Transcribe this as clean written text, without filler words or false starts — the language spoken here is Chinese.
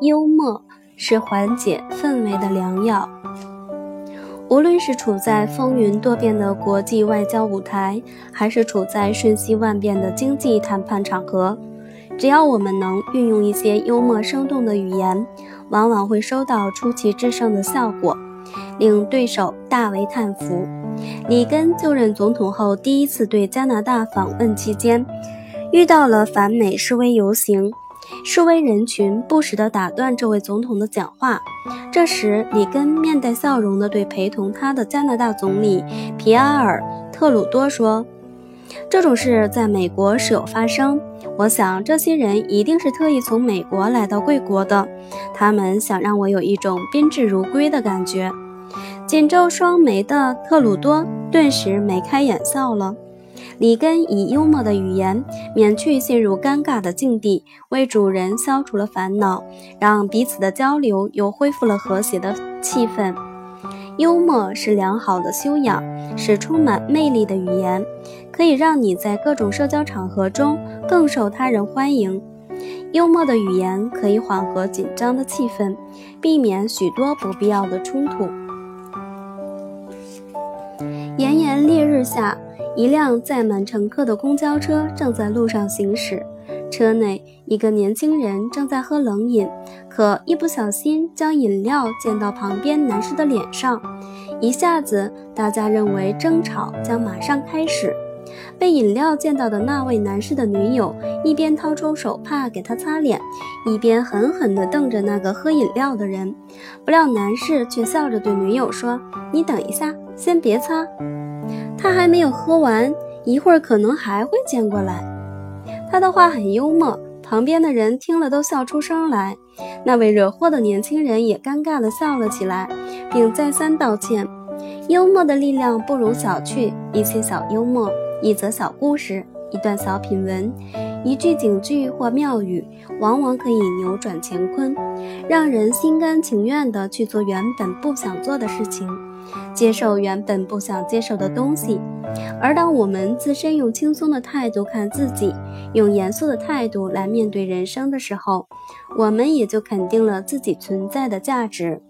幽默是缓解氛围的良药。无论是处在风云多变的国际外交舞台，还是处在瞬息万变的经济谈判场合，只要我们能运用一些幽默生动的语言，往往会收到出奇制胜的效果，令对手大为叹服。里根就任总统后第一次对加拿大访问期间，遇到了反美示威游行，示威人群不时地打断这位总统的讲话。这时里根面带笑容地对陪同他的加拿大总理皮埃尔·特鲁多说，这种事在美国是有发生，我想这些人一定是特意从美国来到贵国的，他们想让我有一种宾至如归的感觉。紧皱双眉的特鲁多顿时眉开眼笑了。里根以幽默的语言免去陷入尴尬的境地，为主人消除了烦恼，让彼此的交流又恢复了和谐的气氛。幽默是良好的修养，是充满魅力的语言，可以让你在各种社交场合中更受他人欢迎。幽默的语言可以缓和紧张的气氛，避免许多不必要的冲突。炎炎烈日下，一辆载满乘客的公交车正在路上行驶，车内一个年轻人正在喝冷饮，可一不小心将饮料溅到旁边男士的脸上，一下子大家认为争吵将马上开始。被饮料溅到的那位男士的女友一边掏出手帕给他擦脸，一边狠狠地瞪着那个喝饮料的人，不料男士却笑着对女友说，你等一下，先别擦，他还没有喝完，一会儿可能还会溅过来。他的话很幽默，旁边的人听了都笑出声来，那位惹祸的年轻人也尴尬地笑了起来，并再三道歉。幽默的力量不容小觑，一些小幽默，一则小故事，一段小品文，一句警句或妙语，往往可以扭转乾坤，让人心甘情愿地去做原本不想做的事情，接受原本不想接受的东西。而当我们自身用轻松的态度看自己，用严肃的态度来面对人生的时候，我们也就肯定了自己存在的价值。